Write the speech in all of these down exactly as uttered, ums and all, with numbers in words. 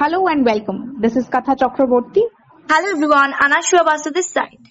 Hello and welcome. This is Katha Chakraborty. Hello everyone, Anashu Abbas to this side.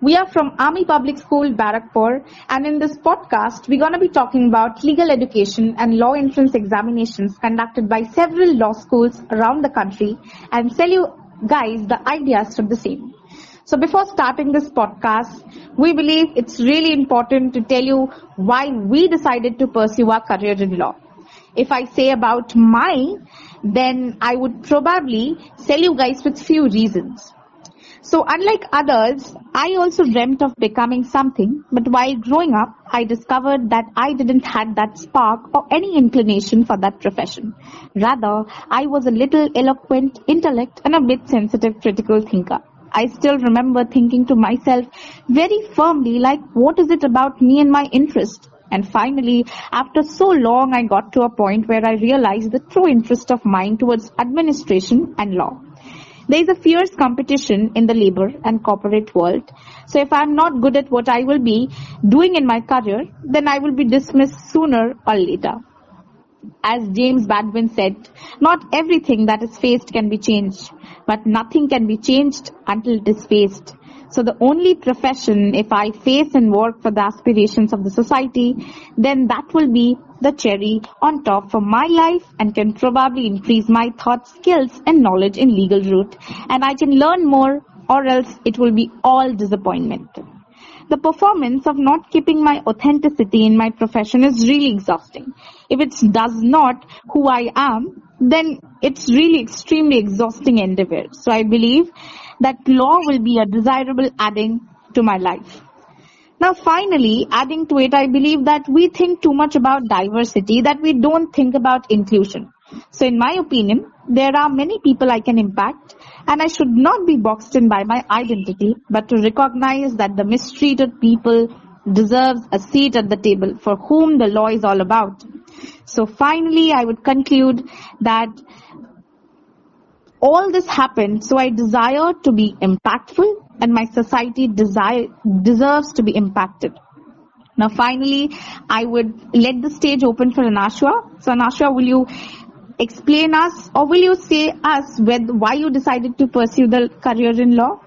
We are from Army Public School, Barakpur, and in this podcast, we're going to be talking about legal education and law entrance examinations conducted by several law schools around the country and tell you guys the ideas from the same. So before starting this podcast, we believe it's really important to tell you why we decided to pursue our career in law. If I say about mine, then I would probably tell you guys with few reasons. So unlike others, I also dreamt of becoming something, but while growing up, I discovered that I didn't have that spark or any inclination for that profession. Rather, I was a little eloquent intellect and a bit sensitive critical thinker. I still remember thinking to myself very firmly, like, what is it about me and my interest? And finally, after so long, I got to a point where I realized the true interest of mine towards administration and law. There is a fierce competition in the labor and corporate world. So if I'm not good at what I will be doing in my career, then I will be dismissed sooner or later. As James Baldwin said, not everything that is faced can be changed, but nothing can be changed until it is faced. So the only profession, if I face and work for the aspirations of the society, then that will be the cherry on top for my life and can probably increase my thought skills and knowledge in legal route, and I can learn more, or else it will be all disappointment. The performance of not keeping my authenticity in my profession is really exhausting. If it does not who I am, then it's really extremely exhausting endeavor. So I believe that law will be a desirable adding to my life. Now finally, adding to it, I believe that we think too much about diversity, that we don't think about inclusion. So in my opinion, there are many people I can impact, and I should not be boxed in by my identity, but to recognize that the mistreated people deserves a seat at the table for whom the law is all about. So finally, I would conclude that all this happened, so I desire to be impactful, and my society desire, deserves to be impacted. Now finally, I would let the stage open for Anashua. So Anashua, will you explain us, or will you say us with why you decided to pursue the career in law?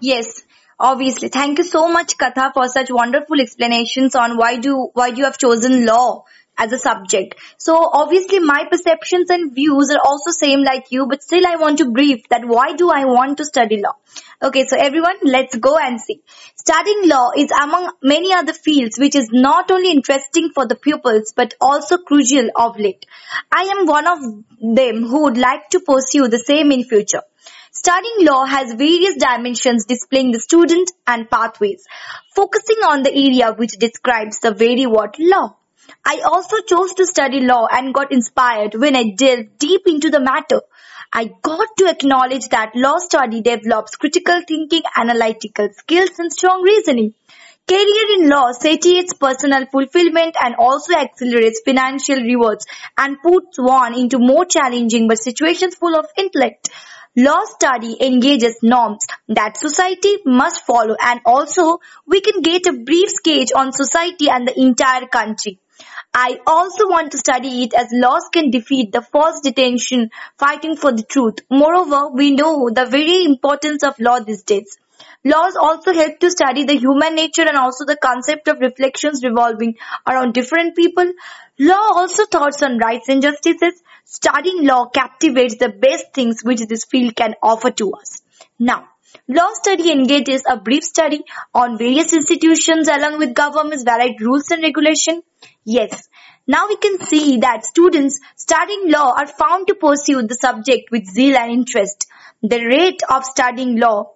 Yes, obviously. Thank you so much, Katha, for such wonderful explanations on why do why you have chosen law as a subject. So obviously my perceptions and views are also same like you, but still I want to brief that why do I want to study law. Okay, so everyone, let's go and see. Studying law is among many other fields which is not only interesting for the pupils but also crucial of late. I am one of them who would like to pursue the same in future. Studying law has various dimensions displaying the student and pathways, focusing on the area which describes the very word law. I also chose to study law and got inspired when I delved deep into the matter. I got to acknowledge that law study develops critical thinking, analytical skills and strong reasoning. Career in law satiates personal fulfillment and also accelerates financial rewards and puts one into more challenging but situations full of intellect. Law study engages norms that society must follow, and also we can get a brief sketch on society and the entire country. I also want to study it as laws can defeat the false detention, fighting for the truth. Moreover, we know the very importance of law these days. Laws also help to study the human nature and also the concept of reflections revolving around different people. Law also thoughts on rights and justices. Studying law captivates the best things which this field can offer to us. Now, law study engages a brief study on various institutions along with government's varied rules and regulation. Yes, now we can see that students studying law are found to pursue the subject with zeal and interest. The rate of studying law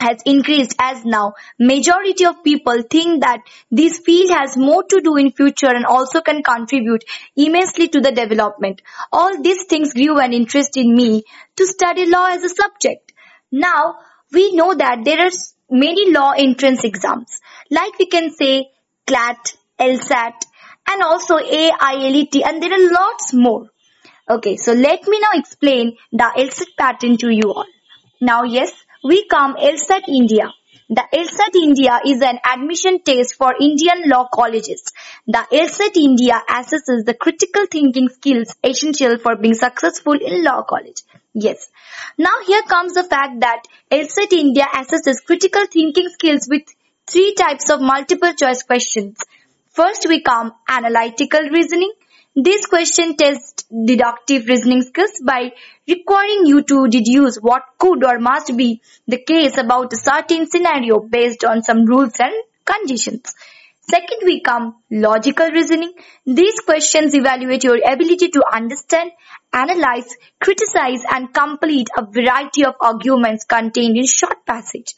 has increased as now majority of people think that this field has more to do in future and also can contribute immensely to the development. All these things grew an interest in me to study law as a subject. Now, we know that there are many law entrance exams, like we can say CLAT, LSAT and also A I L E T, and there are lots more. Okay, so let me now explain the LSAT pattern to you all. Now yes, we come LSAT India. The LSAT India is an admission test for Indian law colleges. The LSAT India assesses the critical thinking skills essential for being successful in law college. Yes. Now here comes the fact that LSAT India assesses critical thinking skills with three types of multiple choice questions. First we come analytical reasoning. This question tests deductive reasoning skills by requiring you to deduce what could or must be the case about a certain scenario based on some rules and conditions. Second, we come logical reasoning. These questions evaluate your ability to understand, analyze, criticize and complete a variety of arguments contained in short passage.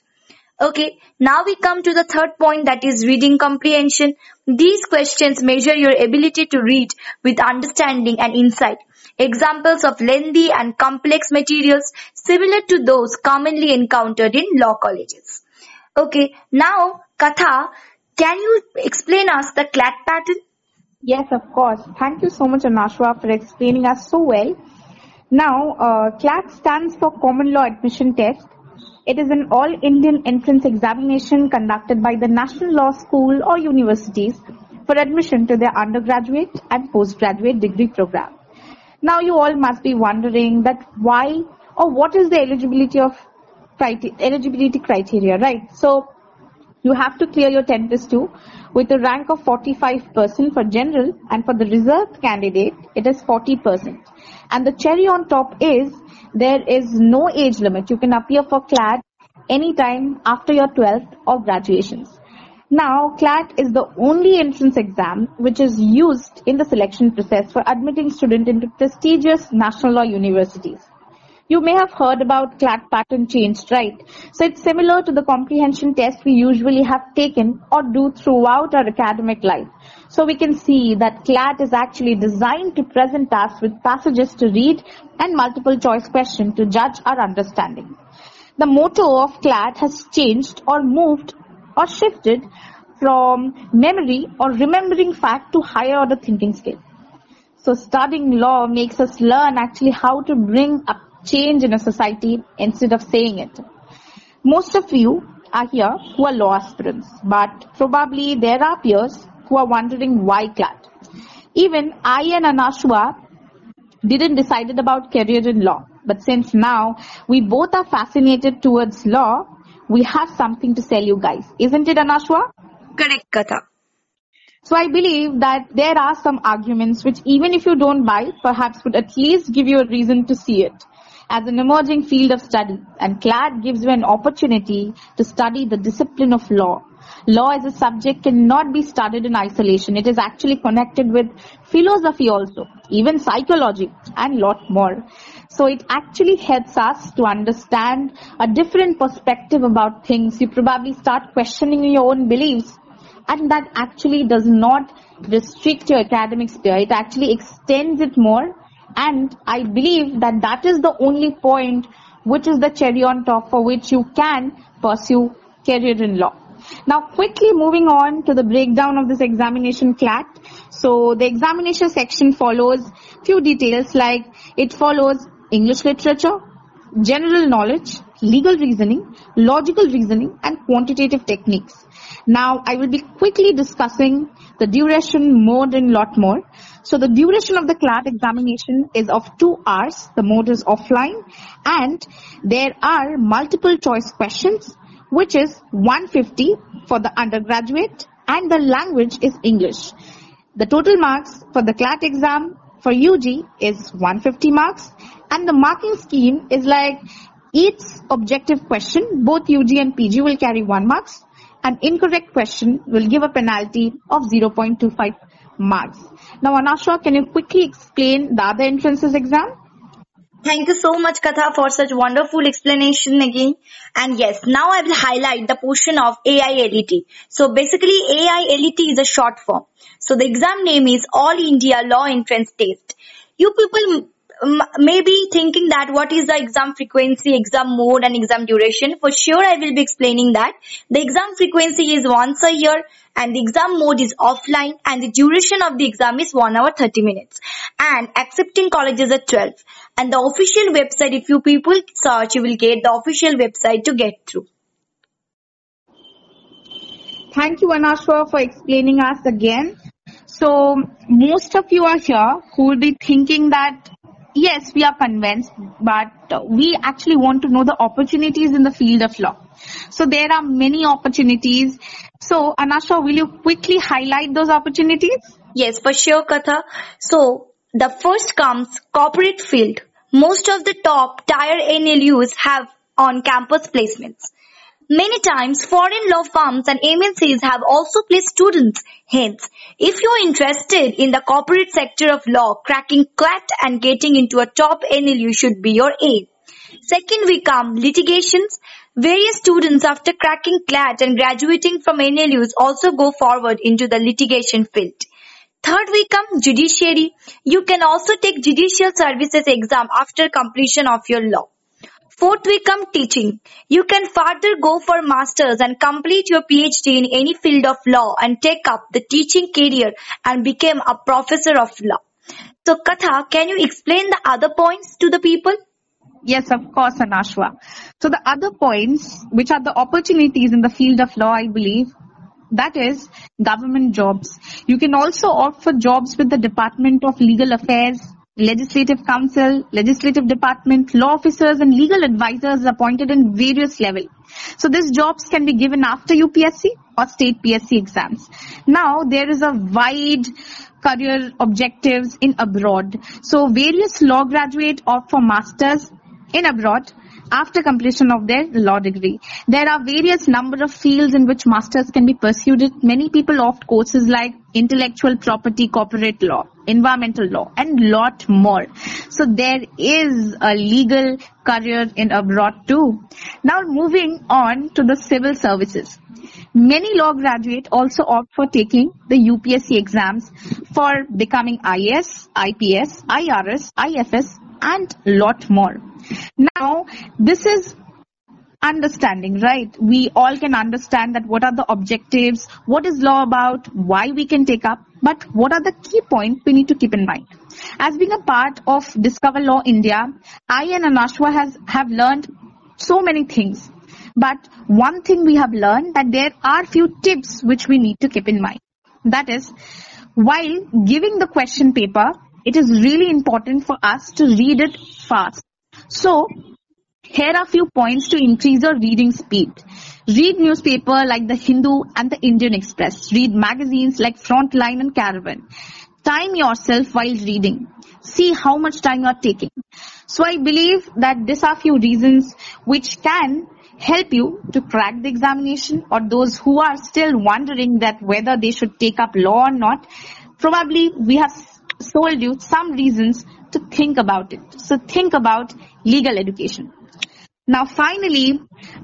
Okay, now we come to the third point, that is reading comprehension. These questions measure your ability to read with understanding and insight. Examples of lengthy and complex materials similar to those commonly encountered in law colleges. Okay, now Katha, can you explain us the C L A T pattern? Yes, of course. Thank you so much, Anashwa, for explaining us so well. Now, uh, C L A T stands for Common Law Admission Test. It is an all-Indian entrance examination conducted by the National Law School or universities for admission to their undergraduate and postgraduate degree program. Now you all must be wondering that why or what is the eligibility of eligibility criteria, right? So you have to clear your ten plus two with a rank of forty-five percent for general, and for the reserved candidate it is forty percent. And the cherry on top is there is no age limit. You can appear for C L A T anytime after your twelfth or graduations. Now, C L A T is the only entrance exam which is used in the selection process for admitting students into prestigious national law universities. You may have heard about C L A T pattern change, right? So it's similar to the comprehension test we usually have taken or do throughout our academic life. So we can see that C L A T is actually designed to present us with passages to read and multiple choice questions to judge our understanding. The motto of C L A T has changed or moved or shifted from memory or remembering fact to higher order thinking skill. So studying law makes us learn actually how to bring up change in a society instead of saying it. Most of you are here who are law aspirants, but probably there are peers who are wondering why C L A T. Even I and Anashua didn't decide about career in law, but since now we both are fascinated towards law, we have something to sell you guys. Isn't it, Anashua? Correct, Katha. So I believe that there are some arguments which, even if you don't buy, perhaps would at least give you a reason to see it as an emerging field of study. And C L A T gives you an opportunity to study the discipline of law. Law as a subject cannot be studied in isolation. It is actually connected with philosophy also, even psychology and lot more. So it actually helps us to understand a different perspective about things. You probably start questioning your own beliefs, and that actually does not restrict your academic sphere. It actually extends it more. And I believe that that is the only point which is the cherry on top for which you can pursue career in law. Now quickly moving on to the breakdown of this examination C L A T. So the examination section follows few details, like it follows English literature, general knowledge, legal reasoning, logical reasoning and quantitative techniques. Now I will be quickly discussing the duration, mode and lot more. So the duration of the C L A T examination is of two hours. The mode is offline, and there are multiple choice questions, which is one hundred fifty for the undergraduate, and the language is English. The total marks for the C L A T exam for U G is one hundred fifty marks, and the marking scheme is like each objective question, both U G and P G will carry one marks. An incorrect question will give a penalty of zero point two five marks. Now, Anashwa, can you quickly explain the other entrances exam? Thank you so much, Katha, for such wonderful explanation again. And yes, now I will highlight the portion of A I L E T. So basically, A I L E T is a short form. So the exam name is All India Law Entrance Test. You people may be thinking that what is the exam frequency, exam mode and exam duration. For sure, I will be explaining that. The exam frequency is once a year, and the exam mode is offline, and the duration of the exam is one hour thirty minutes, and accepting colleges at twelve. And the official website, if you people search, you will get the official website to get through. Thank you, Anashu, for explaining us again. So most of you are here who will be thinking that, yes, we are convinced, but we actually want to know the opportunities in the field of law. So there are many opportunities. So Anashu, will you quickly highlight those opportunities? Yes, for sure, Katha. So the first comes corporate field. Most of the top tier N L Us have on-campus placements. Many times, foreign law firms and M N Cs have also placed students. Hence, if you are interested in the corporate sector of law, cracking C L A T and getting into a top N L U should be your aim. Second, we come litigations. Various students after cracking C L A T and graduating from N L Us also go forward into the litigation field. Third, we come judiciary. You can also take judicial services exam after completion of your law. Fourth, we come teaching. You can further go for masters and complete your P H D in any field of law and take up the teaching career and become a professor of law. So Katha, can you explain the other points to the people? Yes, of course, Anashwa. So the other points, which are the opportunities in the field of law, I believe, that is government jobs. You can also opt for jobs with the Department of Legal Affairs, Legislative Council, Legislative Department, law officers and legal advisors appointed in various levels. So these jobs can be given after U P S C or state P S C exams. Now there is a wide career objectives in abroad. So various law graduates opt for masters in abroad after completion of their law degree. There are various number of fields in which masters can be pursued. Many people opt courses like intellectual property, corporate law, environmental law, and lot more. So there is a legal career in abroad too. Now moving on to the civil services. Many law graduates also opt for taking the U P S C exams for becoming I A S, I P S, I R S, I F S, and lot more. Now, this is understanding, right? We all can understand that what are the objectives, what is law about, why we can take up, but what are the key points we need to keep in mind? As being a part of Discover Law India, I and Anashwa has have learned so many things. But one thing we have learned, that there are few tips which we need to keep in mind. That is, while giving the question paper, it is really important for us to read it fast. So, here are few points to increase your reading speed. Read newspaper like The Hindu and The Indian Express. Read magazines like Frontline and Caravan. Time yourself while reading. See how much time you are taking. So I believe that these are few reasons which can help you to crack the examination, or those who are still wondering that whether they should take up law or not. Probably we have sold you some reasons to think about it. So think about legal education. Now finally,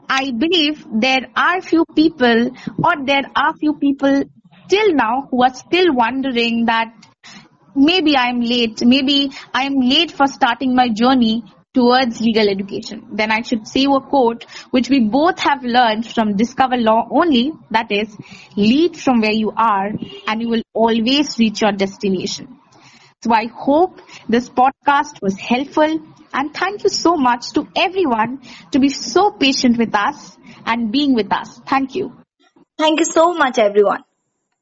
I believe there are few people or there are few people till now who are still wondering that maybe I'm late, maybe I'm late for starting my journey towards legal education. Then I should say a quote which we both have learned from Discover Law only, that is, lead from where you are and you will always reach your destination. So I hope this podcast was helpful, and thank you so much to everyone to be so patient with us and being with us. Thank you. Thank you so much, everyone.